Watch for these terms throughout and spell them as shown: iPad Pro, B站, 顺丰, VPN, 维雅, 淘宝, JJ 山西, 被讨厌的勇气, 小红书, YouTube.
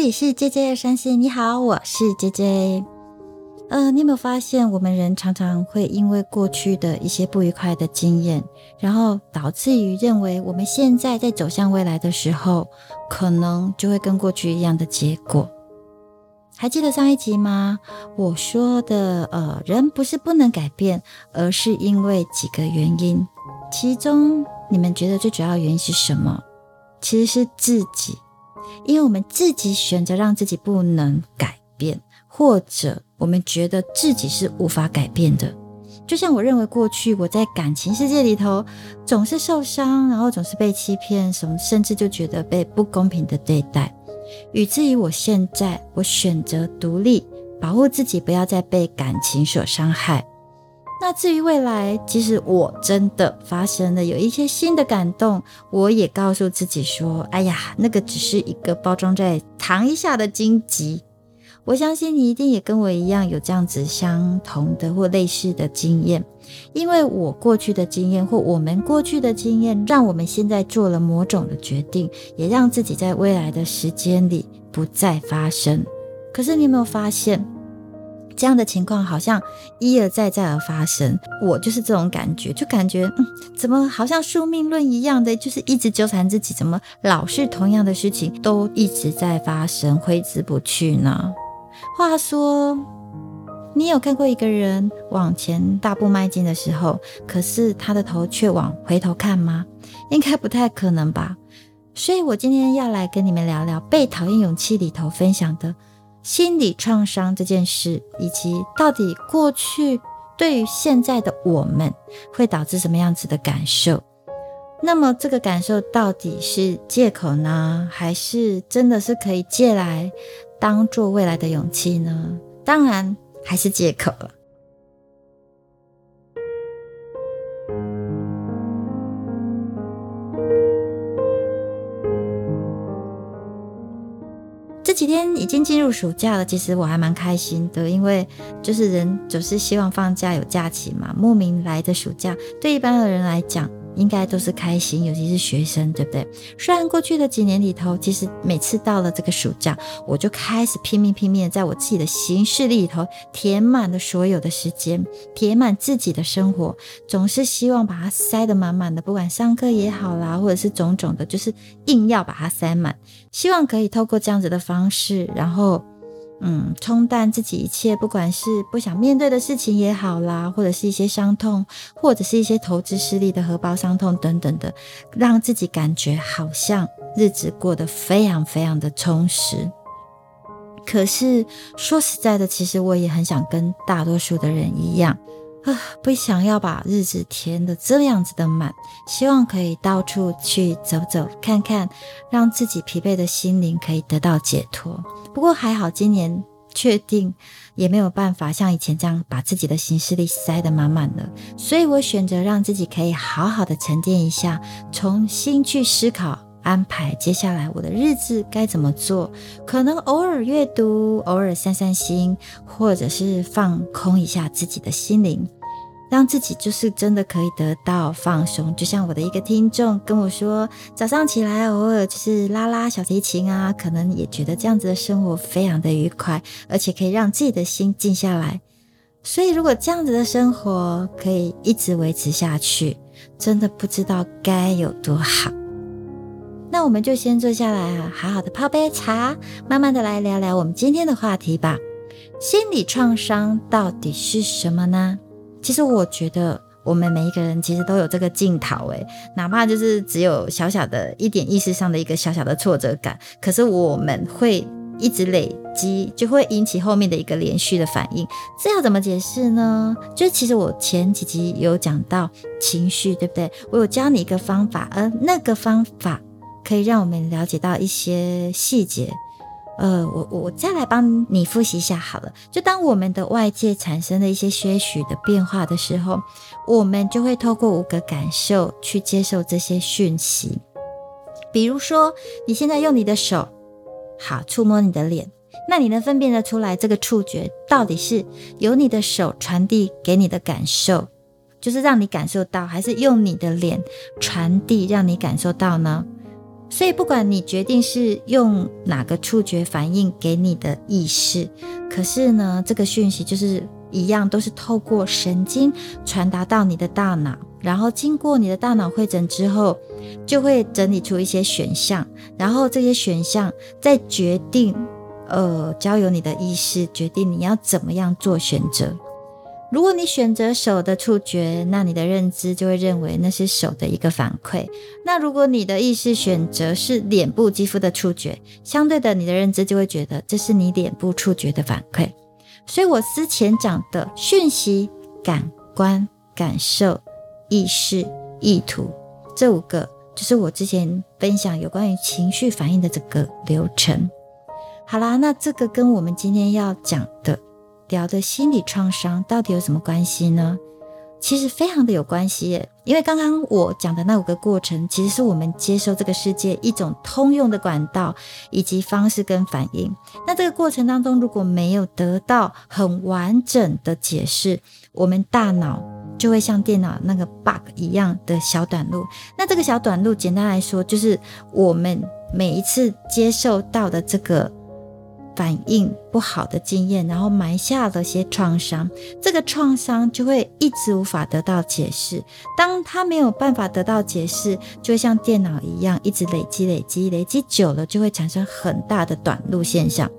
这里是 JJ 山西，你好，我是 JJ。你有没有发现我们人常常会因为过去的一些不愉快的经验，然后导致于认为我们现在在走向未来的时候，可能就会跟过去一样的结果。还记得上一集吗？我说的人不是不能改变，而是因为几个原因。其中你们觉得最主要原因是什么？其实是自己。因为我们自己选择让自己不能改变，或者我们觉得自己是无法改变的。就像我认为过去我在感情世界里头总是受伤，然后总是被欺骗什么，甚至就觉得被不公平的对待，以至于我现在我选择独立，保护自己不要再被感情所伤害。那至于未来，即使我真的发生了有一些新的感动，我也告诉自己说，哎呀，那个只是一个包装在糖衣下的荆棘。我相信你一定也跟我一样有这样子相同的或类似的经验，因为我过去的经验或我们过去的经验，让我们现在做了某种的决定，也让自己在未来的时间里不再发生。可是你有没有发现这样的情况好像一而再再而发生？我就是这种感觉，就感觉怎么好像宿命论一样的，就是一直纠缠自己，怎么老是同样的事情都一直在发生，挥之不去呢？话说，你有看过一个人往前大步迈进的时候，可是他的头却往回头看吗？应该不太可能吧。所以我今天要来跟你们聊聊被讨厌勇气里头分享的心理创伤这件事，以及到底过去对于现在的我们会导致什么样子的感受。那么这个感受到底是借口呢，还是真的是可以借来当做未来的勇气呢？当然还是借口了。这几天已经进入暑假了，其实我还蛮开心的，因为就是人总是希望放假有假期嘛，莫名来的暑假对一般的人来讲应该都是开心，尤其是学生，对不对？虽然过去的几年里头，其实每次到了这个暑假，我就开始拼命的在我自己的行事历里头填满了所有的时间，填满自己的生活，总是希望把它塞得满满的，不管上课也好啦，或者是种种的，就是硬要把它塞满，希望可以透过这样子的方式，然后冲淡自己一切，不管是不想面对的事情也好啦，或者是一些伤痛，或者是一些投资失利的荷包伤痛等等的，让自己感觉好像日子过得非常非常的充实。可是说实在的，其实我也很想跟大多数的人一样不想要把日子填得这样子的满，希望可以到处去走走看看，让自己疲惫的心灵可以得到解脱。不过还好今年确定也没有办法像以前这样把自己的行事历塞得满满的，所以我选择让自己可以好好的沉淀一下，重新去思考安排接下来我的日子该怎么做，可能偶尔阅读，偶尔散散心，或者是放空一下自己的心灵，让自己就是真的可以得到放松。就像我的一个听众跟我说，早上起来偶尔就是拉拉小提琴啊，可能也觉得这样子的生活非常的愉快，而且可以让自己的心静下来。所以如果这样子的生活可以一直维持下去，真的不知道该有多好。那我们就先坐下来好好的泡杯茶，慢慢的来聊聊我们今天的话题吧。心理创伤到底是什么呢？其实我觉得我们每一个人其实都有这个镜头哪怕就是只有小小的一点意识上的一个小小的挫折感，可是我们会一直累积，就会引起后面的一个连续的反应。这要怎么解释呢？就其实我前几集有讲到情绪，对不对？我有教你一个方法，而那个方法可以让我们了解到一些细节。我再来帮你复习一下好了。就当我们的外界产生了一些些许的变化的时候，我们就会透过5个感受去接受这些讯息。比如说你现在用你的手好触摸你的脸，那你能分辨得出来这个触觉到底是由你的手传递给你的感受，就是让你感受到，还是用你的脸传递让你感受到呢？所以不管你决定是用哪个触觉反应给你的意识，可是呢这个讯息就是一样都是透过神经传达到你的大脑，然后经过你的大脑汇整之后，就会整理出一些选项，然后这些选项再决定交由你的意识决定你要怎么样做选择。如果你选择手的触觉，那你的认知就会认为那是手的一个反馈。那如果你的意识选择是脸部肌肤的触觉，相对的你的认知就会觉得这是你脸部触觉的反馈。所以我之前讲的讯息、感官、感受、意识、意图，这五个就是我之前分享有关于情绪反应的这个流程。好啦，那这个跟我们今天要讲的聊的心理创伤到底有什么关系呢？其实非常的有关系耶，因为刚刚我讲的那五个过程其实是我们接受这个世界一种通用的管道以及方式跟反应。那这个过程当中如果没有得到很完整的解释，我们大脑就会像电脑那个 bug 一样的小短路。那这个小短路简单来说就是我们每一次接受到的这个反应不好的经验，然后埋下了些创伤，这个创伤就会一直无法得到解释。当它没有办法得到解释，就会像电脑一样一直累积久了，就会产生很大的短路现象。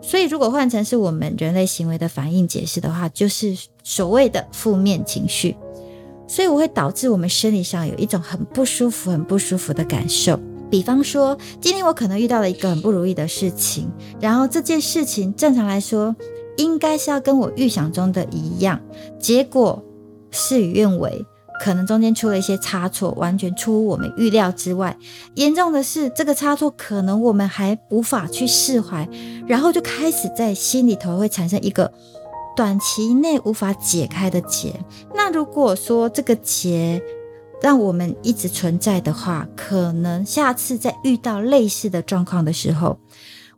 所以如果换成是我们人类行为的反应解释的话，就是所谓的负面情绪。所以我会导致我们生理上有一种很不舒服的感受。比方说今天我可能遇到了一个很不如意的事情，然后这件事情正常来说应该是要跟我预想中的一样，结果事与愿违，可能中间出了一些差错，完全出乎我们预料之外，严重的是这个差错可能我们还无法去释怀，然后就开始在心里头会产生一个短期内无法解开的结。那如果说这个结让我们一直存在的话，可能下次在遇到类似的状况的时候，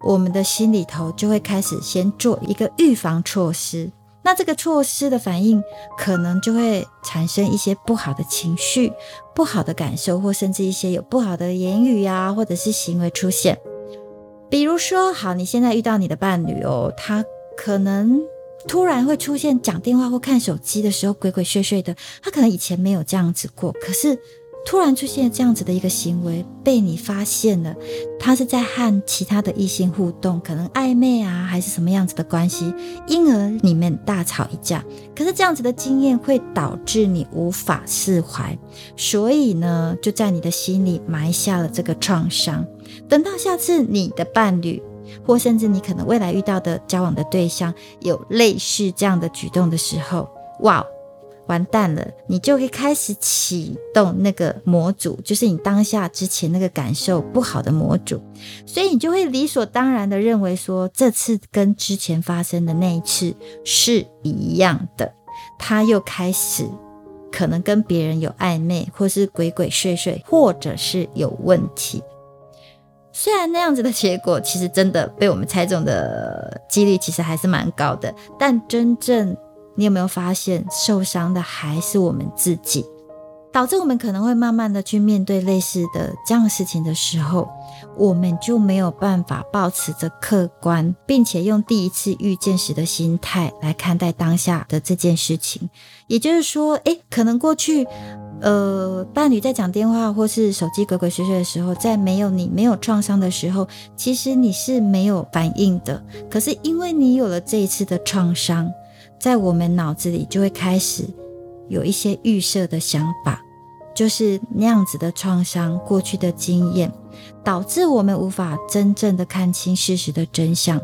我们的心里头就会开始先做一个预防措施。那这个措施的反应可能就会产生一些不好的情绪、不好的感受，或甚至一些有不好的言语啊，或者是行为出现。比如说，好，你现在遇到你的伴侣哦，他可能突然会出现讲电话或看手机的时候鬼鬼祟祟的，他可能以前没有这样子过，可是突然出现这样子的一个行为被你发现了，他是在和其他的异性互动，可能暧昧啊还是什么样子的关系，因而你们大吵一架。可是这样子的经验会导致你无法释怀，所以呢就在你的心里埋下了这个创伤。等到下次你的伴侣或甚至你可能未来遇到的交往的对象有类似这样的举动的时候，哇，完蛋了，你就可以开始启动那个模组，就是你当下之前那个感受不好的模组。所以你就会理所当然的认为说，这次跟之前发生的那一次是一样的，他又开始可能跟别人有暧昧，或是鬼鬼祟祟，或者是有问题。虽然那样子的结果其实真的被我们猜中的几率其实还是蛮高的，但真正你有没有发现受伤的还是我们自己，导致我们可能会慢慢的去面对类似的这样的事情的时候，我们就没有办法保持着客观并且用第一次遇见时的心态来看待当下的这件事情。也就是说可能过去伴侣在讲电话或是手机鬼鬼祟祟的时候，在没有创伤的时候，其实你是没有反应的。可是因为你有了这一次的创伤，在我们脑子里就会开始有一些预设的想法，就是那样子的创伤、过去的经验，导致我们无法真正的看清事实的真相，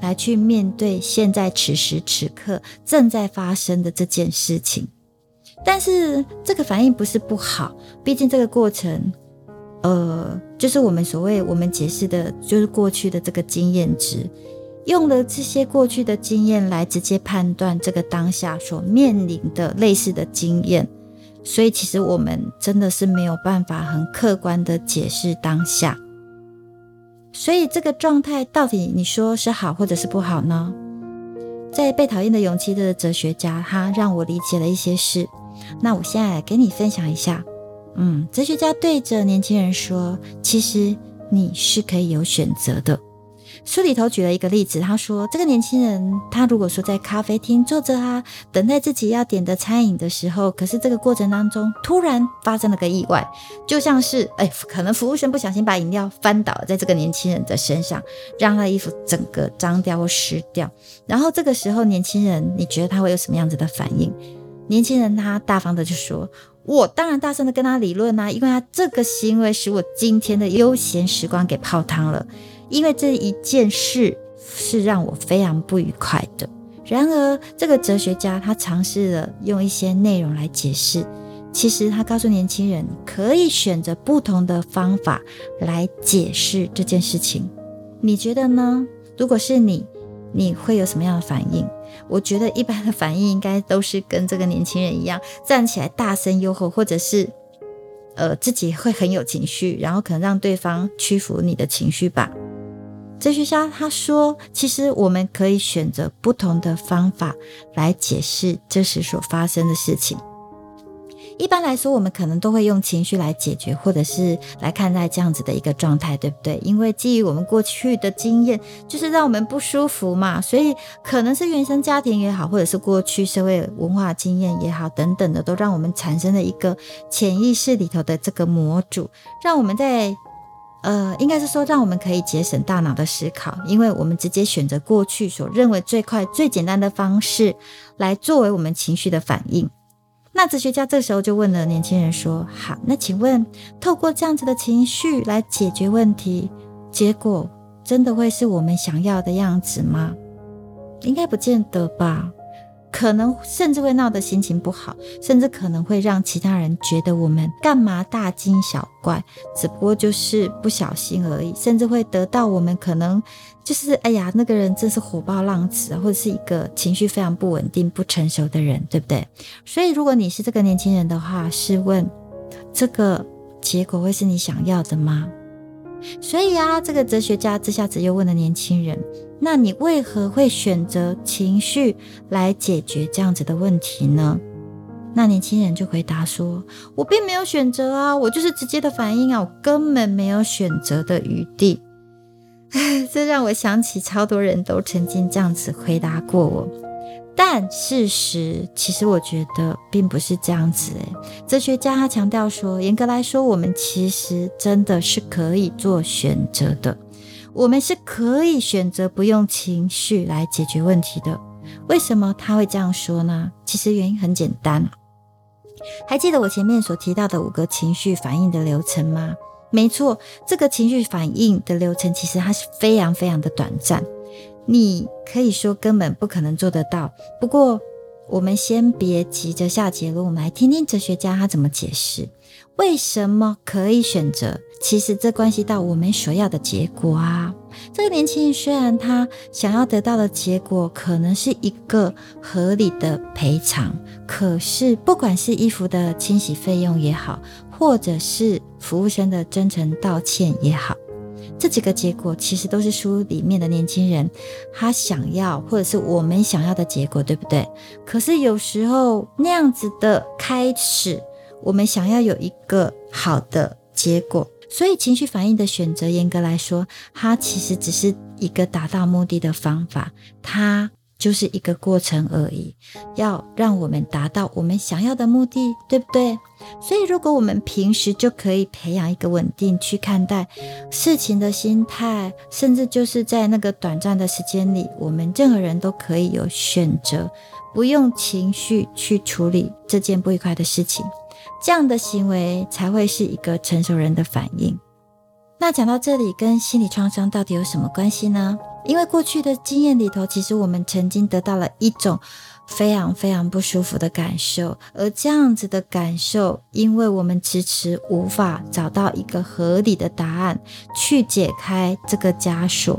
来去面对现在此时此刻正在发生的这件事情。但是这个反应不是不好，毕竟这个过程就是我们所谓我们解释的就是过去的这个经验值，用了这些过去的经验来直接判断这个当下所面临的类似的经验，所以其实我们真的是没有办法很客观的解释当下。所以这个状态到底你说是好或者是不好呢？在《被讨厌的勇气》的哲学家，他让我理解了一些事，那我现在来给你分享一下。哲学家对着年轻人说，其实你是可以有选择的。书里头举了一个例子，他说这个年轻人他如果说在咖啡厅坐着啊，等待自己要点的餐饮的时候，可是这个过程当中突然发生了个意外，就像是可能服务生不小心把饮料翻倒在这个年轻人的身上，让他的衣服整个脏掉或湿掉，然后这个时候年轻人你觉得他会有什么样子的反应？年轻人他大方的就说，我当然大声的跟他理论啊，因为他这个行为使我今天的悠闲时光给泡汤了，因为这一件事是让我非常不愉快的。然而这个哲学家他尝试了用一些内容来解释，其实他告诉年轻人可以选择不同的方法来解释这件事情。你觉得呢？如果是你，你会有什么样的反应？我觉得一般的反应应该都是跟这个年轻人一样，站起来大声吆喝，或者是自己会很有情绪，然后可能让对方屈服你的情绪吧。哲学家他说，其实我们可以选择不同的方法来解释这时所发生的事情。一般来说我们可能都会用情绪来解决或者是来看待这样子的一个状态，对不对？因为基于我们过去的经验就是让我们不舒服嘛，所以可能是原生家庭也好，或者是过去社会文化经验也好等等的，都让我们产生了一个潜意识里头的这个模组，让我们在应该是说让我们可以节省大脑的思考，因为我们直接选择过去所认为最快最简单的方式来作为我们情绪的反应。那哲学家这时候就问了年轻人说，好，那请问透过这样子的情绪来解决问题，结果真的会是我们想要的样子吗？应该不见得吧，可能甚至会闹得心情不好，甚至可能会让其他人觉得我们干嘛大惊小怪，只不过就是不小心而已，甚至会得到我们可能就是哎呀，那个人真是火爆浪子，或者是一个情绪非常不稳定不成熟的人，对不对？所以如果你是这个年轻人的话，试问这个结果会是你想要的吗？所以啊，这个哲学家这下子又问了年轻人，那你为何会选择情绪来解决这样子的问题呢？那年轻人就回答说，我并没有选择啊，我就是直接的反应啊，我根本没有选择的余地。这让我想起超多人都曾经这样子回答过我，但事实其实我觉得并不是这样子。哲学家他强调说，严格来说我们其实真的是可以做选择的，我们是可以选择不用情绪来解决问题的。为什么他会这样说呢？其实原因很简单，还记得我前面所提到的5个情绪反应的流程吗？没错，这个情绪反应的流程其实它是非常非常的短暂，你可以说根本不可能做得到。不过我们先别急着下结论，我们来听听哲学家他怎么解释为什么可以选择，其实这关系到我们所要的结果啊。这个年轻人虽然他想要得到的结果可能是一个合理的赔偿，可是不管是衣服的清洗费用也好，或者是服务生的真诚道歉也好，这几个结果其实都是书里面的年轻人他想要或者是我们想要的结果，对不对？可是有时候那样子的开始，我们想要有一个好的结果，所以情绪反应的选择严格来说它其实只是一个达到目的的方法，它就是一个过程而已，要让我们达到我们想要的目的，对不对？所以如果我们平时就可以培养一个稳定去看待事情的心态，甚至就是在那个短暂的时间里，我们任何人都可以有选择不用情绪去处理这件不愉快的事情，这样的行为才会是一个成熟人的反应。那讲到这里，跟心理创伤到底有什么关系呢？因为过去的经验里头，其实我们曾经得到了一种非常非常不舒服的感受，而这样子的感受，因为我们迟迟无法找到一个合理的答案去解开这个枷锁，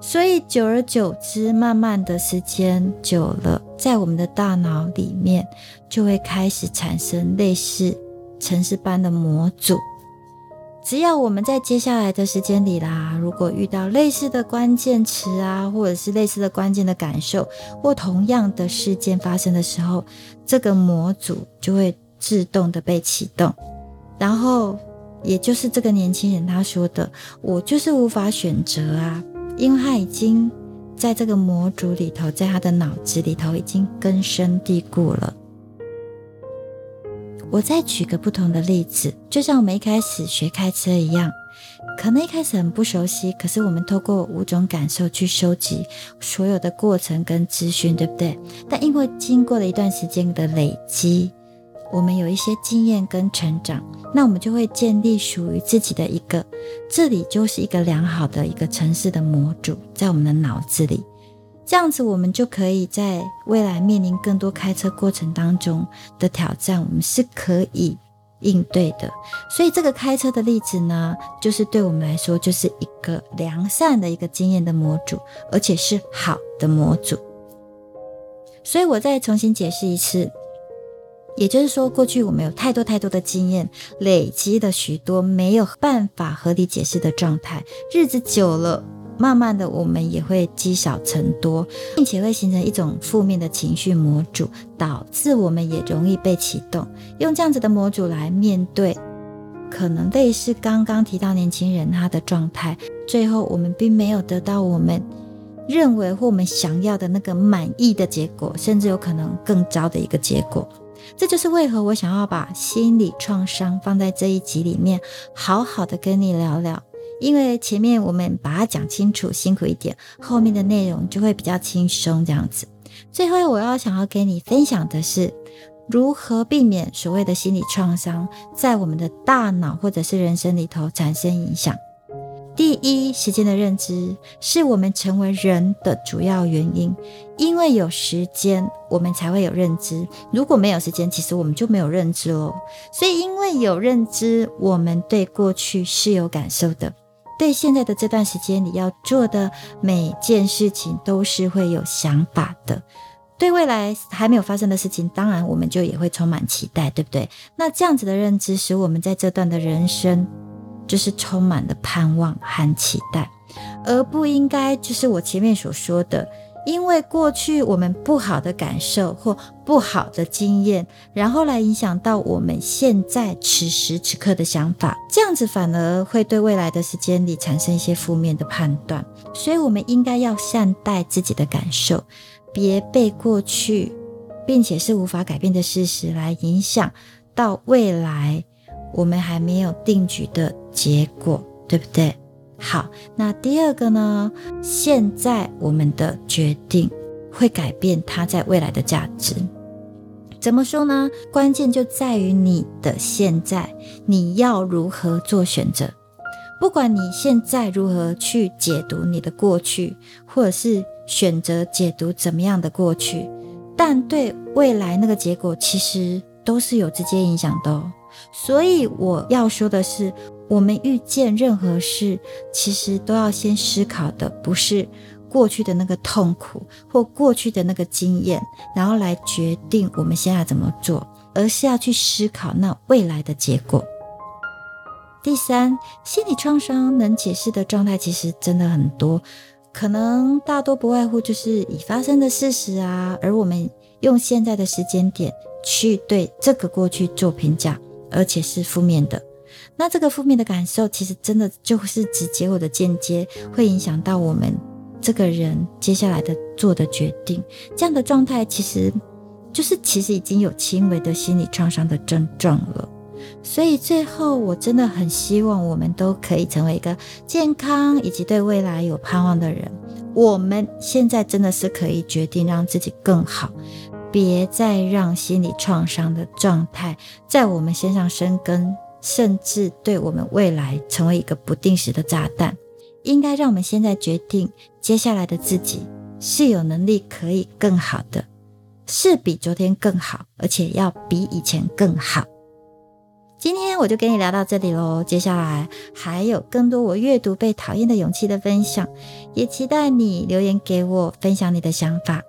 所以久而久之，慢慢的时间久了，在我们的大脑里面就会开始产生类似程式般的模组。只要我们在接下来的时间里啦，如果遇到类似的关键词啊，或者是类似的关键的感受，或同样的事件发生的时候，这个模组就会自动的被启动，然后也就是这个年轻人他说的，我就是无法选择啊，因为他已经在这个模组里头，在他的脑子里头已经根深蒂固了。我再举个不同的例子，就像我们一开始学开车一样，可能一开始很不熟悉，可是我们透过五种感受去收集所有的过程跟资讯，对不对？但因为经过了一段时间的累积，我们有一些经验跟成长，那我们就会建立属于自己的一个，这里就是一个良好的一个城市的模组在我们的脑子里。这样子我们就可以在未来面临更多开车过程当中的挑战，我们是可以应对的。所以这个开车的例子呢，就是对我们来说就是一个良善的一个经验的模组，而且是好的模组。所以我再重新解释一次，也就是说过去我们有太多的经验，累积了许多没有办法合理解释的状态，日子久了慢慢的我们也会积少成多，并且会形成一种负面的情绪模组，导致我们也容易被启动，用这样子的模组来面对可能类似刚刚提到年轻人他的状态，最后我们并没有得到我们认为或我们想要的那个满意的结果，甚至有可能更糟的一个结果。这就是为何我想要把心理创伤放在这一集里面好好的跟你聊聊，因为前面我们把它讲清楚辛苦一点，后面的内容就会比较轻松这样子。最后我想要给你分享的是如何避免所谓的心理创伤在我们的大脑或者是人生里头产生影响。第一，时间的认知是我们成为人的主要原因，因为有时间我们才会有认知，如果没有时间其实我们就没有认知咯。所以因为有认知，我们对过去是有感受的，对现在的这段时间你要做的每件事情都是会有想法的，对未来还没有发生的事情当然我们就也会充满期待，对不对？那这样子的认知使我们在这段的人生就是充满了盼望和期待，而不应该就是我前面所说的，因为过去我们不好的感受或不好的经验，然后来影响到我们现在此时此刻的想法，这样子反而会对未来的时间里产生一些负面的判断。所以我们应该要善待自己的感受，别被过去并且是无法改变的事实来影响到未来我们还没有定局的结果，对不对？好，那第二个呢，现在我们的决定会改变它在未来的价值。怎么说呢？关键就在于你的现在，你要如何做选择。不管你现在如何去解读你的过去，或者是选择解读怎么样的过去，但对未来那个结果其实都是有直接影响的哦。所以我要说的是，我们遇见任何事其实都要先思考的不是过去的那个痛苦或过去的那个经验，然后来决定我们现在怎么做，而是要去思考那未来的结果。第三，心理创伤能解释的状态其实真的很多，可能大多不外乎就是已发生的事实啊，而我们用现在的时间点去对这个过去做评价，而且是负面的。那这个负面的感受其实真的就是直接或者间接会影响到我们这个人接下来的做的决定，这样的状态其实就是已经有轻微的心理创伤的症状了。所以最后我真的很希望我们都可以成为一个健康以及对未来有盼望的人，我们现在真的是可以决定让自己更好，别再让心理创伤的状态在我们身上生根，甚至对我们未来成为一个不定时的炸弹。应该让我们现在决定接下来的自己是有能力可以更好的，是比昨天更好，而且要比以前更好。今天我就跟你聊到这里咯，接下来还有更多我阅读《被讨厌的勇气》的分享，也期待你留言给我分享你的想法。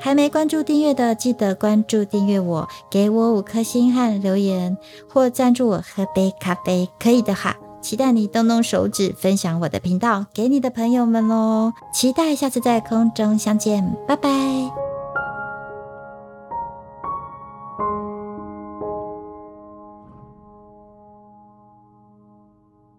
还没关注订阅的记得关注订阅我，给我5颗星和留言，或赞助我喝杯咖啡，可以的话期待你动动手指分享我的频道给你的朋友们咯。期待下次在空中相见，拜拜。